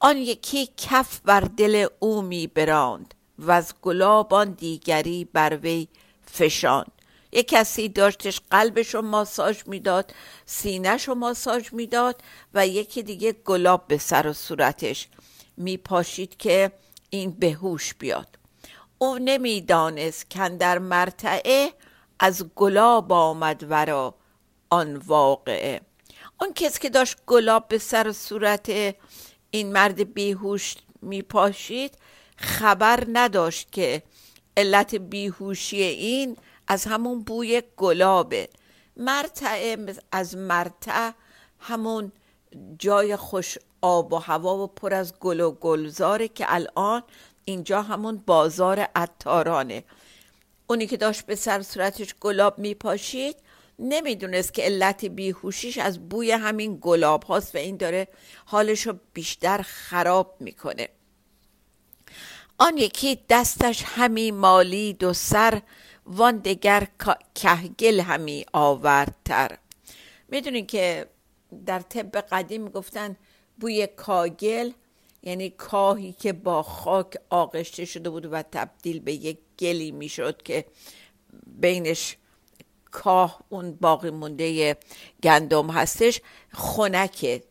آن یکی کف بر دل او میبراند، و از گلاب آن دیگری بر وی فشاند. یک کسی داشتش قلبش رو ماساژ میداد، سینه‌ش رو ماساژ میداد، و یکی دیگه گلاب به سر و صورتش میپاشید که این بهوش بیاد. او نمیدانست کن در مرتعه، از گلاب آمد ورا آن واقعه. اون کس که داشت گلاب به سر و صورت این مرد بیهوش میپاشید خبر نداشت که علت بیهوشی این از همون بوی گلابه. مرتعه از مرتع همون جای خوش آب و هوا و پر از گل و گلزاره که الان اینجا همون بازار عطارانه. اونی که داشت به سر صورتش گلاب میپاشید نمیدونست که علت بیهوشیش از بوی همین گلاب هاست و این داره حالشو بیشتر خراب میکنه. آن یکی دستش همی مالید و سر، وان دگر کهگل همی آوردتر. میدونین که در طب قدیم گفتن بوی کاگل یعنی کاهی که با خاک آغشته شده بود و تبدیل به یک گلی میشد که بینش کاه اون باقی مونده گندم هستش، خنکه.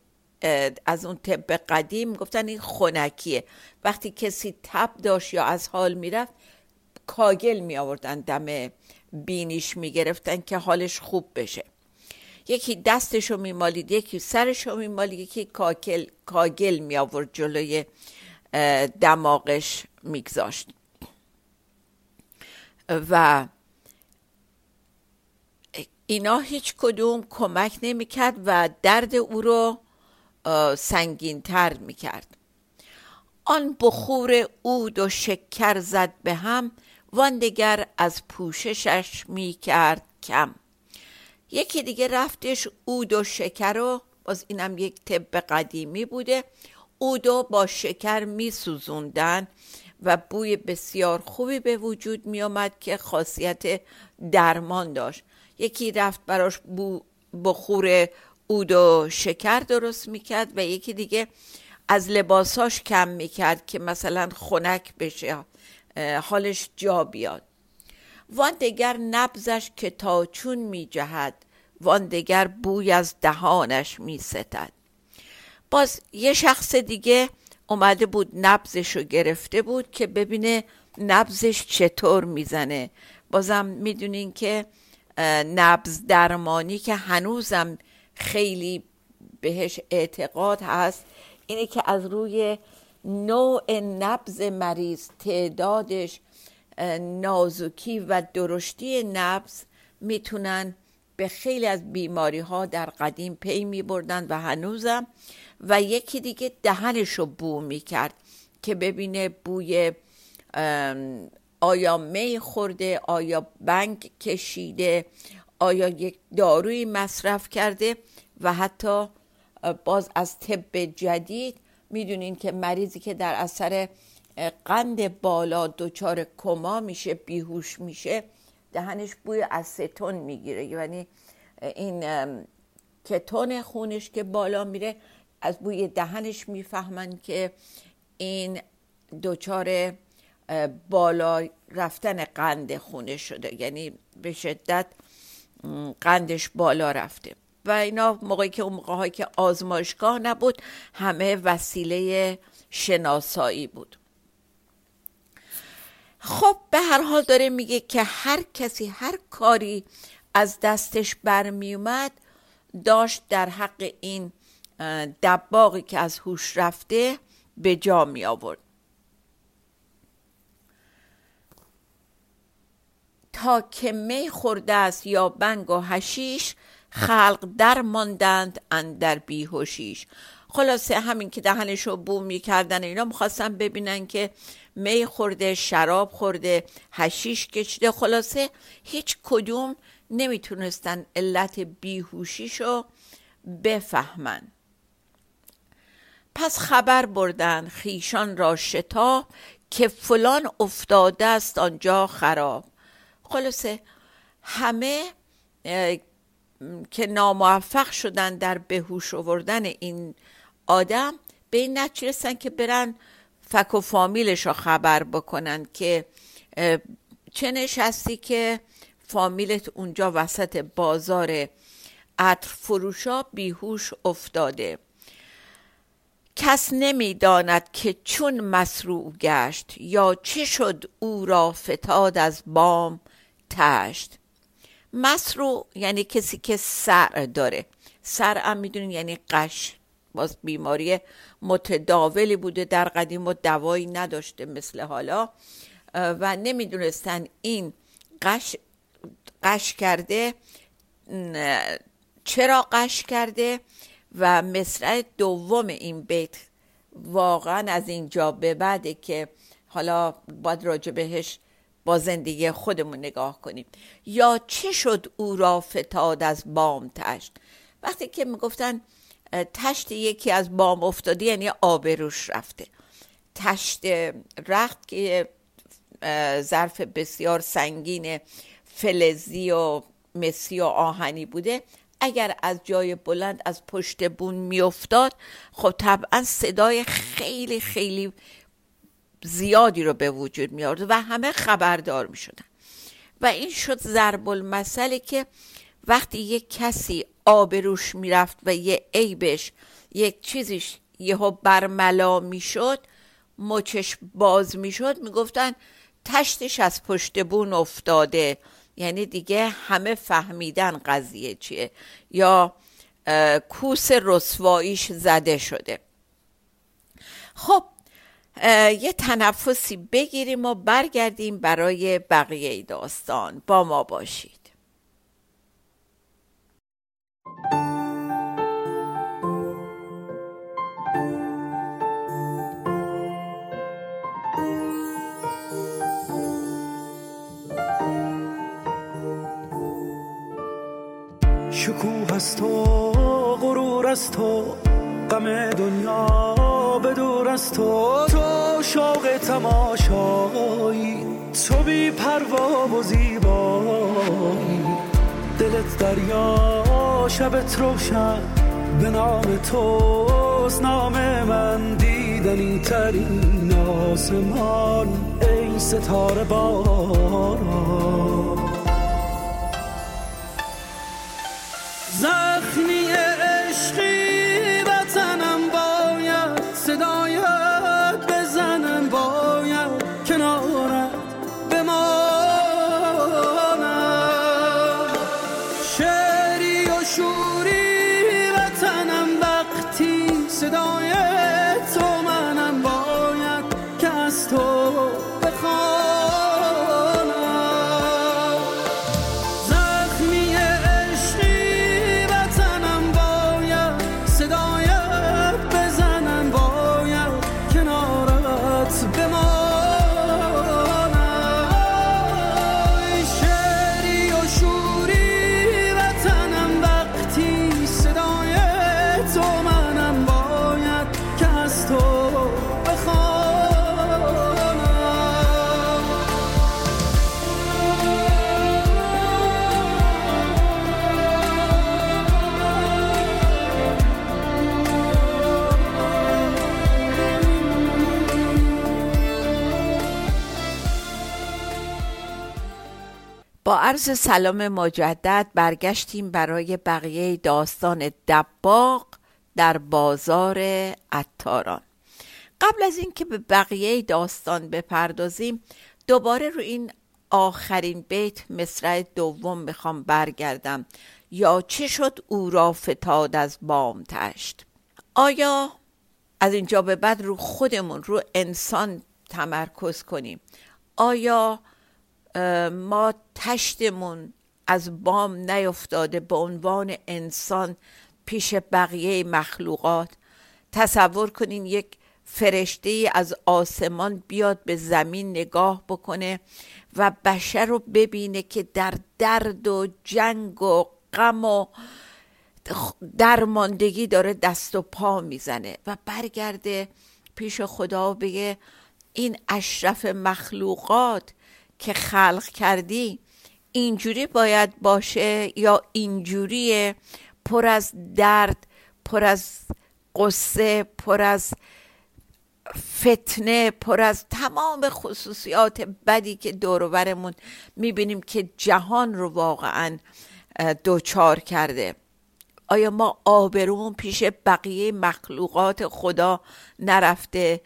از اون طب قدیم گفتن این خنکیه. وقتی کسی تب داشت یا از حال میرفت کاگل می آوردن دم بینیش می گرفتن که حالش خوب بشه. یکی دستشو می مالید، یکی سرشو می مالید، یکی کاگل می آورد جلوی دماغش می گذاشت. و اینا هیچ کدوم کمک نمی کرد و درد او رو سنگین تر می کرد. آن بخور عود و شکر زد به هم، وان دگر از پوششش می کرد کم. یکی دیگه رفتش عود و شکر رو، باز اینم یک طب قدیمی بوده، عود رو با شکر می سوزوندن و بوی بسیار خوبی به وجود می آمد که خاصیت درمان داشت. یکی رفت براش بخور عود و شکر درست می کرد و یکی دیگه از لباساش کم می کرد که مثلا خنک بشه، حالش جا بیاد. وان دگر نبزش که تا چون می جهد، وان دگر بوی از دهانش می ستد. باز یه شخص دیگه اومده بود نبزشو گرفته بود که ببینه نبزش چطور میزنه. بازم میدونین که نبز درمانی که هنوزم خیلی بهش اعتقاد هست اینه که از روی نوع نبض مریض، تعدادش، نازکی و درشتی نبض میتونن به خیلی از بیماری ها در قدیم پی میبردن و هنوزم. و یکی دیگه دهنشو بو میکرد که ببینه بوی آیا می خورده، آیا بنگ کشیده، آیا یک داروی مصرف کرده. و حتی باز از طب جدید میدونین که مریضی که در اثر قند بالا دچار کما میشه، بیهوش میشه، دهنش بوی استون میگیره، یعنی این کتون خونش که بالا میره از بوی دهنش میفهمن که این دچار بالا رفتن قند خونه شده، یعنی به شدت قندش بالا رفته. و اینا موقعی که اون موقع‌هایی که آزمایشگاه نبود، همه وسیله شناسایی بود. خب به هر حال داره میگه که هر کسی هر کاری از دستش برمی اومد داشت در حق این دباغی که از هوش رفته به جا می آورد، تا که می خورده است یا بنگ و حشیش، خلق در ماندند اندر بیهوشیش. خلاصه همین که دهنشو بو میکردن اینا میخواستن ببینن که می خورده، شراب خورده، حشیش کشیده. خلاصه هیچ کدوم نمیتونستن علت بیهوشیشو بفهمن. پس خبر بردن خیشان را شتاب، که فلان افتاده است آنجا خراب. خلاصه همه که ناموفق شدن در بهوش آوردن این آدم، به این نتیجه رسیدن که برن فک و فامیلش را خبر بکنن که چه نشستی که فامیلت اونجا وسط بازار عطر فروشا بیهوش افتاده. کس نمیداند که چون مسروع گشت، یا چه شد او را فتاد از بام تشت. مسروع یعنی کسی که سر داره، سر هم میدونین یعنی قش، باز بیماری متداولی بوده در قدیم و دوایی نداشته مثل حالا، و نمیدونستن این قش کرده چرا قش کرده. و مصرع دوم این بیت واقعا از اینجا به بعده که حالا باید راجع بهش با زندگی خودمون نگاه کنیم. یا چه شد او را فتاد از بام تشت. وقتی که میگفتن تشت یکی از بام افتاده یعنی آبروش رفته. تشت رخت که ظرف بسیار سنگین فلزی و مسی و آهنی بوده، اگر از جای بلند از پشت بون میافتاد، خب طبعا صدای خیلی خیلی زیادی رو به وجود می آورد و همه خبردار می شدن. و این شد ضرب المثلی که وقتی یک کسی آبروش می رفت و یه عیبش، یک چیزیش یهو برملا می شد، مچش باز می شد، می گفتن تشتش از پشت بون افتاده، یعنی دیگه همه فهمیدن قضیه چیه، یا کوس رسواییش زده شده. خب یه تنفسی بگیریم و برگردیم برای بقیه داستان. با ما باشید. شکوه از تو، غرور از تو، غم دنیا به دور از تو. تو شوق تماشایی، تو بی پروا و زیبایی. دلت دریا شبت روشن، به نام توست نام من. دیدنی ترین آسمان، ای ستاره باران. زخمی عشقی با عرض سلام مجدد برگشتیم برای بقیه داستان دباغ در بازار عطاران. قبل از اینکه به بقیه داستان بپردازیم دوباره رو این آخرین بیت مصرع دوم میخوام برگردم. یا چه شد او را فتاد از بام تشت. آیا از اینجا به بعد رو خودمون، رو انسان تمرکز کنیم. آیا ما تشتمون از بام نیفتاده به عنوان انسان پیش بقیه مخلوقات؟ تصور کنین یک فرشته از آسمان بیاد به زمین نگاه بکنه و بشر رو ببینه که در درد و جنگ و غم و درماندگی داره دست و پا میزنه و برگرده پیش خدا و بگه این اشرف مخلوقات که خلق کردی اینجوری باید باشه یا اینجوریه، پر از درد، پر از قصه، پر از فتنه، پر از تمام خصوصیات بدی که دور و برمون میبینیم که جهان رو واقعا دوچار کرده. آیا ما آبرومون پیش بقیه مخلوقات خدا نرفته؟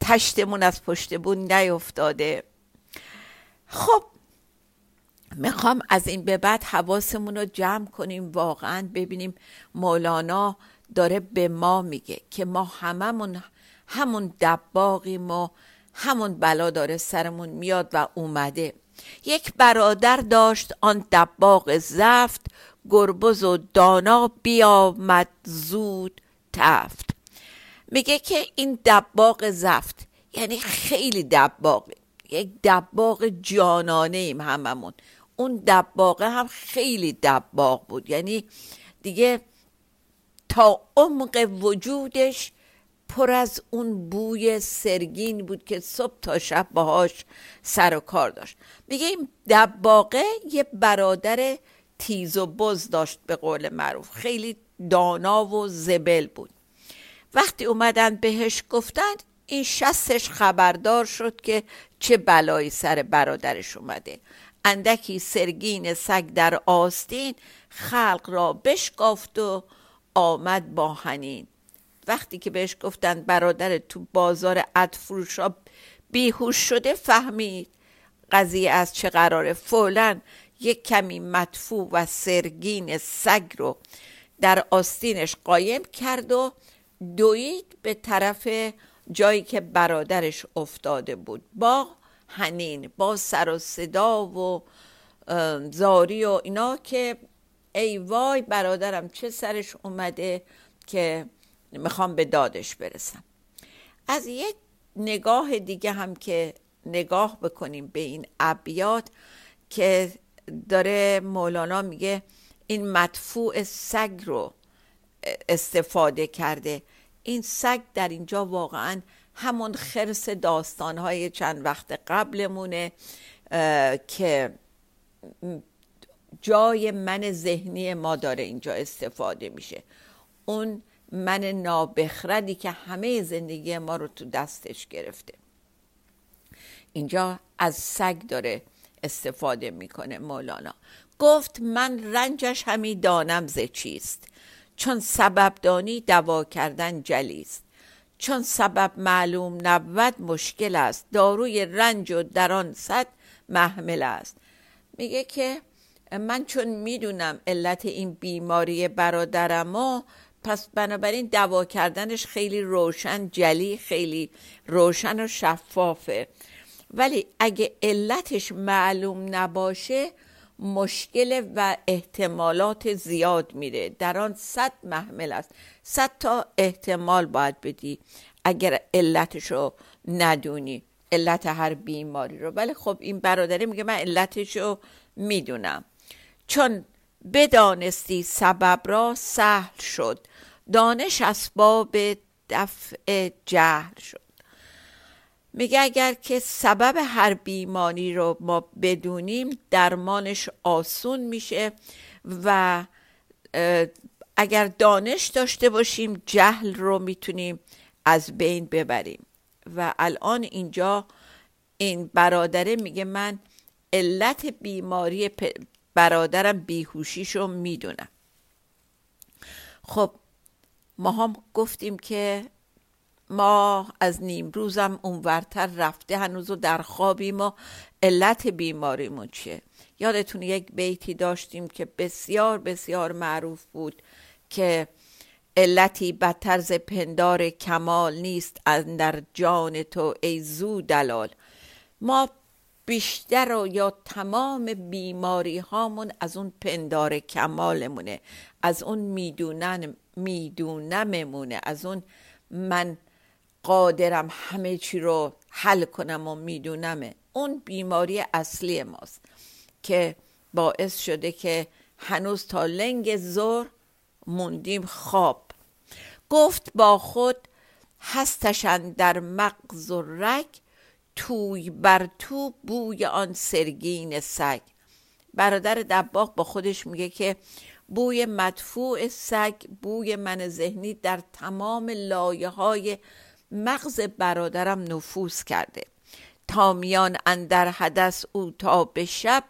تشتمون از پشتمون نیفتاده؟ خب میخوام از این به بعد حواسمون رو جمع کنیم، واقعا ببینیم مولانا داره به ما میگه که ما هممون همون دباغیم و همون بلا داره سرمون میاد و اومده. یک برادر داشت آن دباغ زفت، گربز و دانا بیامد زود تفت. میگه که این دباغ زفت یعنی خیلی دباغه، یک دباغ جانانه ایم هممون. اون دباغه هم خیلی دباغ بود، یعنی دیگه تا عمق وجودش پر از اون بوی سرگین بود که صبح تا شب باهاش سر و کار داشت. میگه این دباغه یه برادر تیز و بز داشت، به قول معروف خیلی دانا و زبل بود. وقتی اومدن بهش گفتن، این شستش خبردار شد که چه بلایی سر برادرش اومده. اندکی سرگین سگ در آستین، خلق را بشکافت و آمد با حنین. وقتی که بهش گفتن برادر تو بازار عطفروشا بیهوش شده، فهمید قضیه از چه قراره. فعلا یک کمی مدفوع و سرگین سگ رو در آستینش قایم کرد و دوید به طرف جایی که برادرش افتاده بود با حنین، با سر و صدا و زاری و اینا که ای وای برادرم چه سرش اومده که میخوام به دادش برسم. از یک نگاه دیگه هم که نگاه بکنیم به این ابیات که داره مولانا میگه این مدفوع سگ رو استفاده کرده. این سگ در اینجا واقعا همون خرس داستانهای چند وقت قبلمونه که جای من ذهنی ما داره اینجا استفاده میشه. اون من نابخردی که همه زندگی ما رو تو دستش گرفته، اینجا از سگ داره استفاده میکنه مولانا. گفت من رنجش همی دانم ز چیست، چون سبب دانی دوا کردن جلیست. چون سبب معلوم نبود مشکل است، داروی رنج و در آن صد محمل است. میگه که من چون میدونم علت این بیماری برادرمو، پس بنابراین دوا کردنش خیلی روشن، جلی، خیلی روشن و شفافه. ولی اگه علتش معلوم نباشه مشکل و احتمالات زیاد میره. در آن 100 محمل است، 100 تا احتمال باید بدی اگر علتش رو ندونی، علت هر بیماری رو. ولی خب این برادره میگه من علتش رو میدونم. چون بدانستی سبب را سهل شد، دانش اسباب دفع جهل شد. میگه اگر که سبب هر بیماری رو ما بدونیم درمانش آسون میشه و اگر دانش داشته باشیم جهل رو میتونیم از بین ببریم. و الان اینجا این برادره میگه من علت بیماری برادرم بیهوشیشو میدونم. خب ما هم گفتیم که ما از نیم روزم اونورتر رفته، هنوزو در خوابیم و علت بیماریمون چیه. یادتون یک بیتی داشتیم که بسیار بسیار معروف بود که علتی بدتر ز پندار کمال نیست اندر جان تو ای زو دلال. ما بیشتر و یا تمام بیماری هامون از اون پندار کمالمونه، از اون میدونممونه، از اون من قادرم همه چی رو حل کنم و میدونمه. اون بیماری اصلی ماست که باعث شده که هنوز تا لنگ زور موندیم خواب. گفت با خود هستشن در مغز و رگ، توی بر تو بوی آن سرگین سگ. برادر دباغ با خودش میگه که بوی مدفوع سگ، بوی من ذهنی در تمام لایه های مغز برادرم نفوذ کرده. تامیان اندر حدث او تا به شب،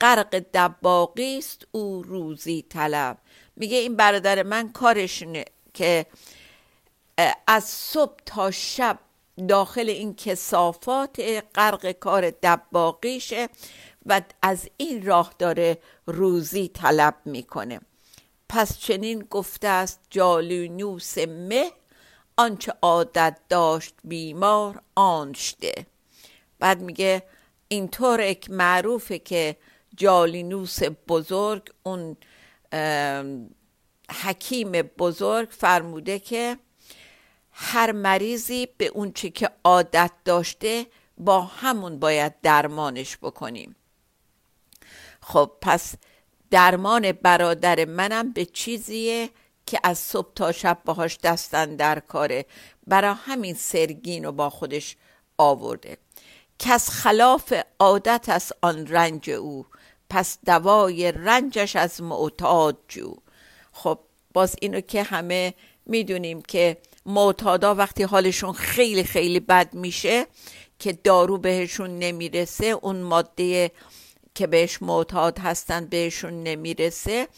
غرق دباغی است او روزی طلب. میگه این برادر من کارشونه که از صبح تا شب داخل این کثافات غرق کار دباغیشه و از این راه داره روزی طلب میکنه. پس چنین گفته است جالینوس مه، آنچه عادت داشت بیمار آنشته. بعد میگه اینطور یک معروفه که جالینوس بزرگ، اون حکیم بزرگ فرموده که هر مریضی به اون چی که عادت داشته با همون باید درمانش بکنیم. خب پس درمان برادر منم به چیزیه که از صبح تا شب باهاش دستن در کاره، برای همین سرگین رو با خودش آورده. کس خلاف عادت است آن رنج او، پس دوای رنجش از معتاد جو. خب باز اینو که همه میدونیم که معتادا وقتی حالشون خیلی خیلی بد میشه که دارو بهشون نمیرسه، اون ماده که بهش معتاد هستن بهشون نمیرسه،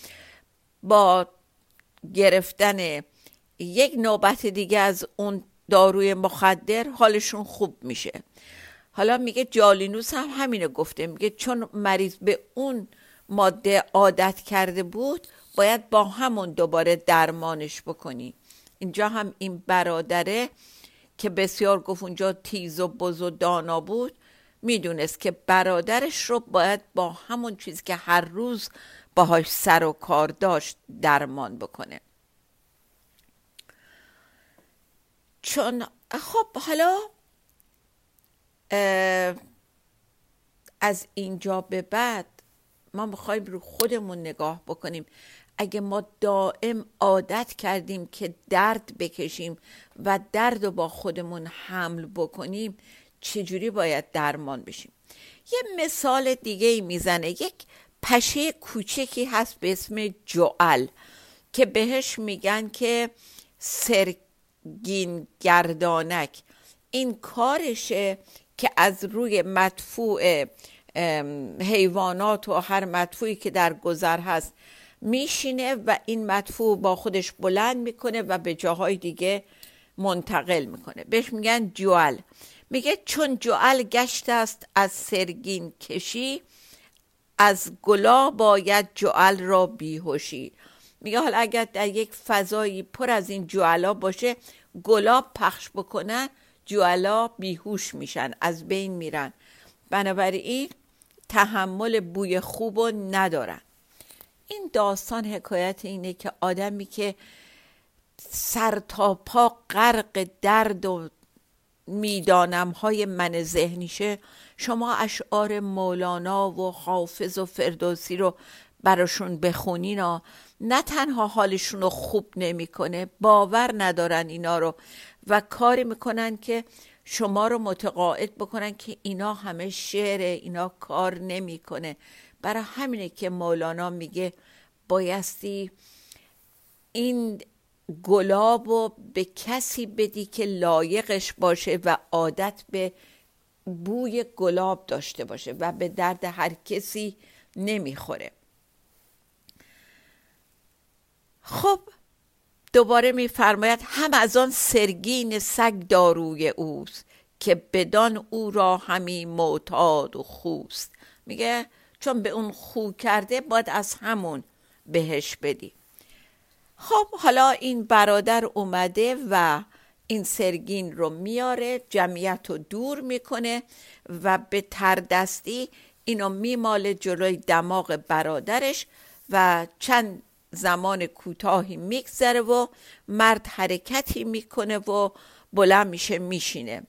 با گرفتن یک نوبت دیگه از اون داروی مخدر حالشون خوب میشه. حالا میگه جالینوس هم همینو گفته، میگه چون مریض به اون ماده عادت کرده بود باید با همون دوباره درمانش بکنی. اینجا هم این برادره که بسیار گفت اونجا تیز و بز و دانا بود، میدونست که برادرش رو باید با همون چیز که هر روز باهاش سر و کار داشت درمان بکنه. چون خب حالا از اینجا به بعد ما میخوایم رو خودمون نگاه بکنیم. اگه ما دائم عادت کردیم که درد بکشیم و درد رو با خودمون حمل بکنیم، چجوری باید درمان بشیم؟ یه مثال دیگه میزنه. یک پشه کوچکی هست به اسم جعل که بهش میگن که سرگین گردانک. این کارشه که از روی مدفوع حیوانات و هر مدفوعی که در گذر هست میشینه و این مدفوع با خودش بلند میکنه و به جاهای دیگه منتقل میکنه. بهش میگن جعل. میگه چون جعل گشته است از سرگین کشی، از گلا باید جعل را بیهوشی. میگه حالا اگر در یک فضایی پر از این جعلا باشه، گلا پخش بکنن، جعلا بیهوش میشن، از بین میرن، بنابراین تحمل بوی خوبو ندارن. این داستان حکایت اینه که آدمی که سر تا پا غرق درد و میدانم های من ذهنیشه، شما اشعار مولانا و حافظ و فردوسی رو براشون بخونینا نه تنها حالشون رو خوب نمیکنه، باور ندارن اینا رو و کاری میکنن که شما رو متقاعد بکنن که اینا همه شعره، اینا کار نمیکنه. برای همینه که مولانا میگه بایستی این گلاب رو به کسی بدی که لایقش باشه و عادت به بوی گلاب داشته باشه و به درد هر کسی نمیخوره. خب دوباره میفرماید هم از آن سرگین سگ داروی اوست که بدان او را همی معتاد و خوست. میگه چون به اون خو کرده باید از همون بهش بدی. خب حالا این برادر اومده و این سرگین رو میاره، جمعیت رو دور میکنه و به تردستی اینو میماله جلوی دماغ برادرش و چند زمان کوتاهی میگذره و مرد حرکتی میکنه و بلند میشه میشینه،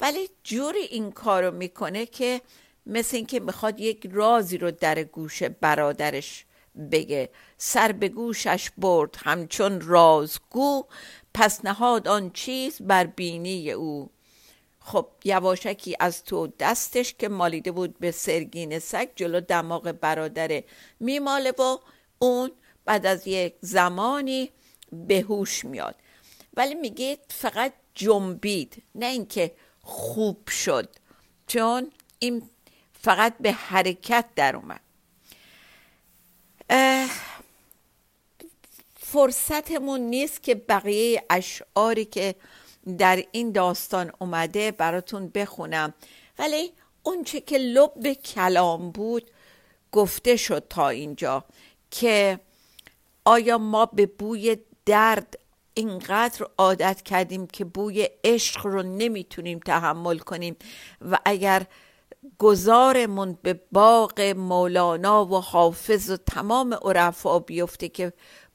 ولی جوری این کارو میکنه که مثل این که میخواد یک رازی رو در گوش برادرش بگه. سر به گوشش برد همچون رازگو، پس نهاد آن چیز بر بینی او. خب یواشکی از تو دستش که مالیده بود به سرگین سگ جلو دماغ برادر میماله و اون بعد از یک زمانی به هوش میاد، ولی میگه فقط جنبید، نه اینکه خوب شد، چون این فقط به حرکت در اومد. فرصتمون نیست که بقیه اشعاری که در این داستان اومده براتون بخونم، ولی اون چه که لب کلام بود گفته شد تا اینجا، که آیا ما به بوی درد اینقدر عادت کردیم که بوی عشق رو نمیتونیم تحمل کنیم و اگر گذارمون به باغ مولانا و حافظ و تمام عرفا بیفته که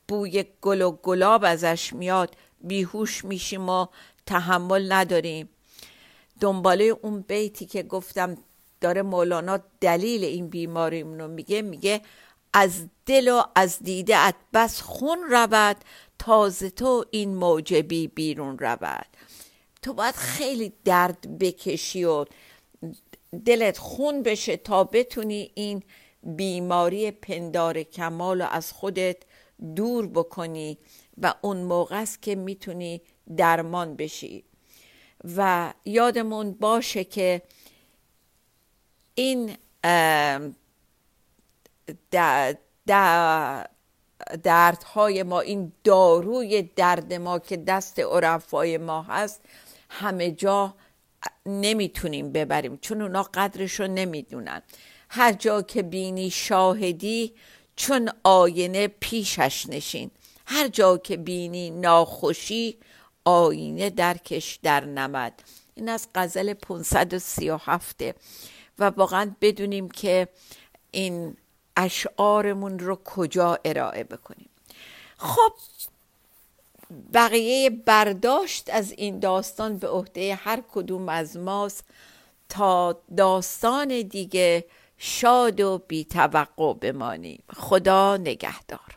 بوی گل و گلاب ازش میاد بیهوش میشیم و تحمل نداریم. دنباله اون بیتی که گفتم داره مولانا دلیل این بیماریمونو میگه از دل و از دیده ات بس خون رود، تازه تو این موجبی بیرون رود. تو باید خیلی درد بکشی و دلت خون بشه تا بتونی این بیماری پندار کمال رو از خودت دور بکنی و اون موقع است که میتونی درمان بشی. و یادمون باشه که این دردهای ما، این داروی درد ما که دست عرفای ما هست، همه جا نمیتونیم ببریم چون اونا قدرش رو نمیدونن. هر جا که بینی شاهدی چون آینه پیشش نشین، هر جا که بینی ناخوشی آینه درکش در نمد. این از غزل 537 و واقعا بدونیم که این اشعارمون رو کجا ارائه بکنیم. خب بقیه برداشت از این داستان به عهده هر کدوم از ماست تا داستان دیگه شاد و بی‌توقع بمانیم. خدا نگهدار.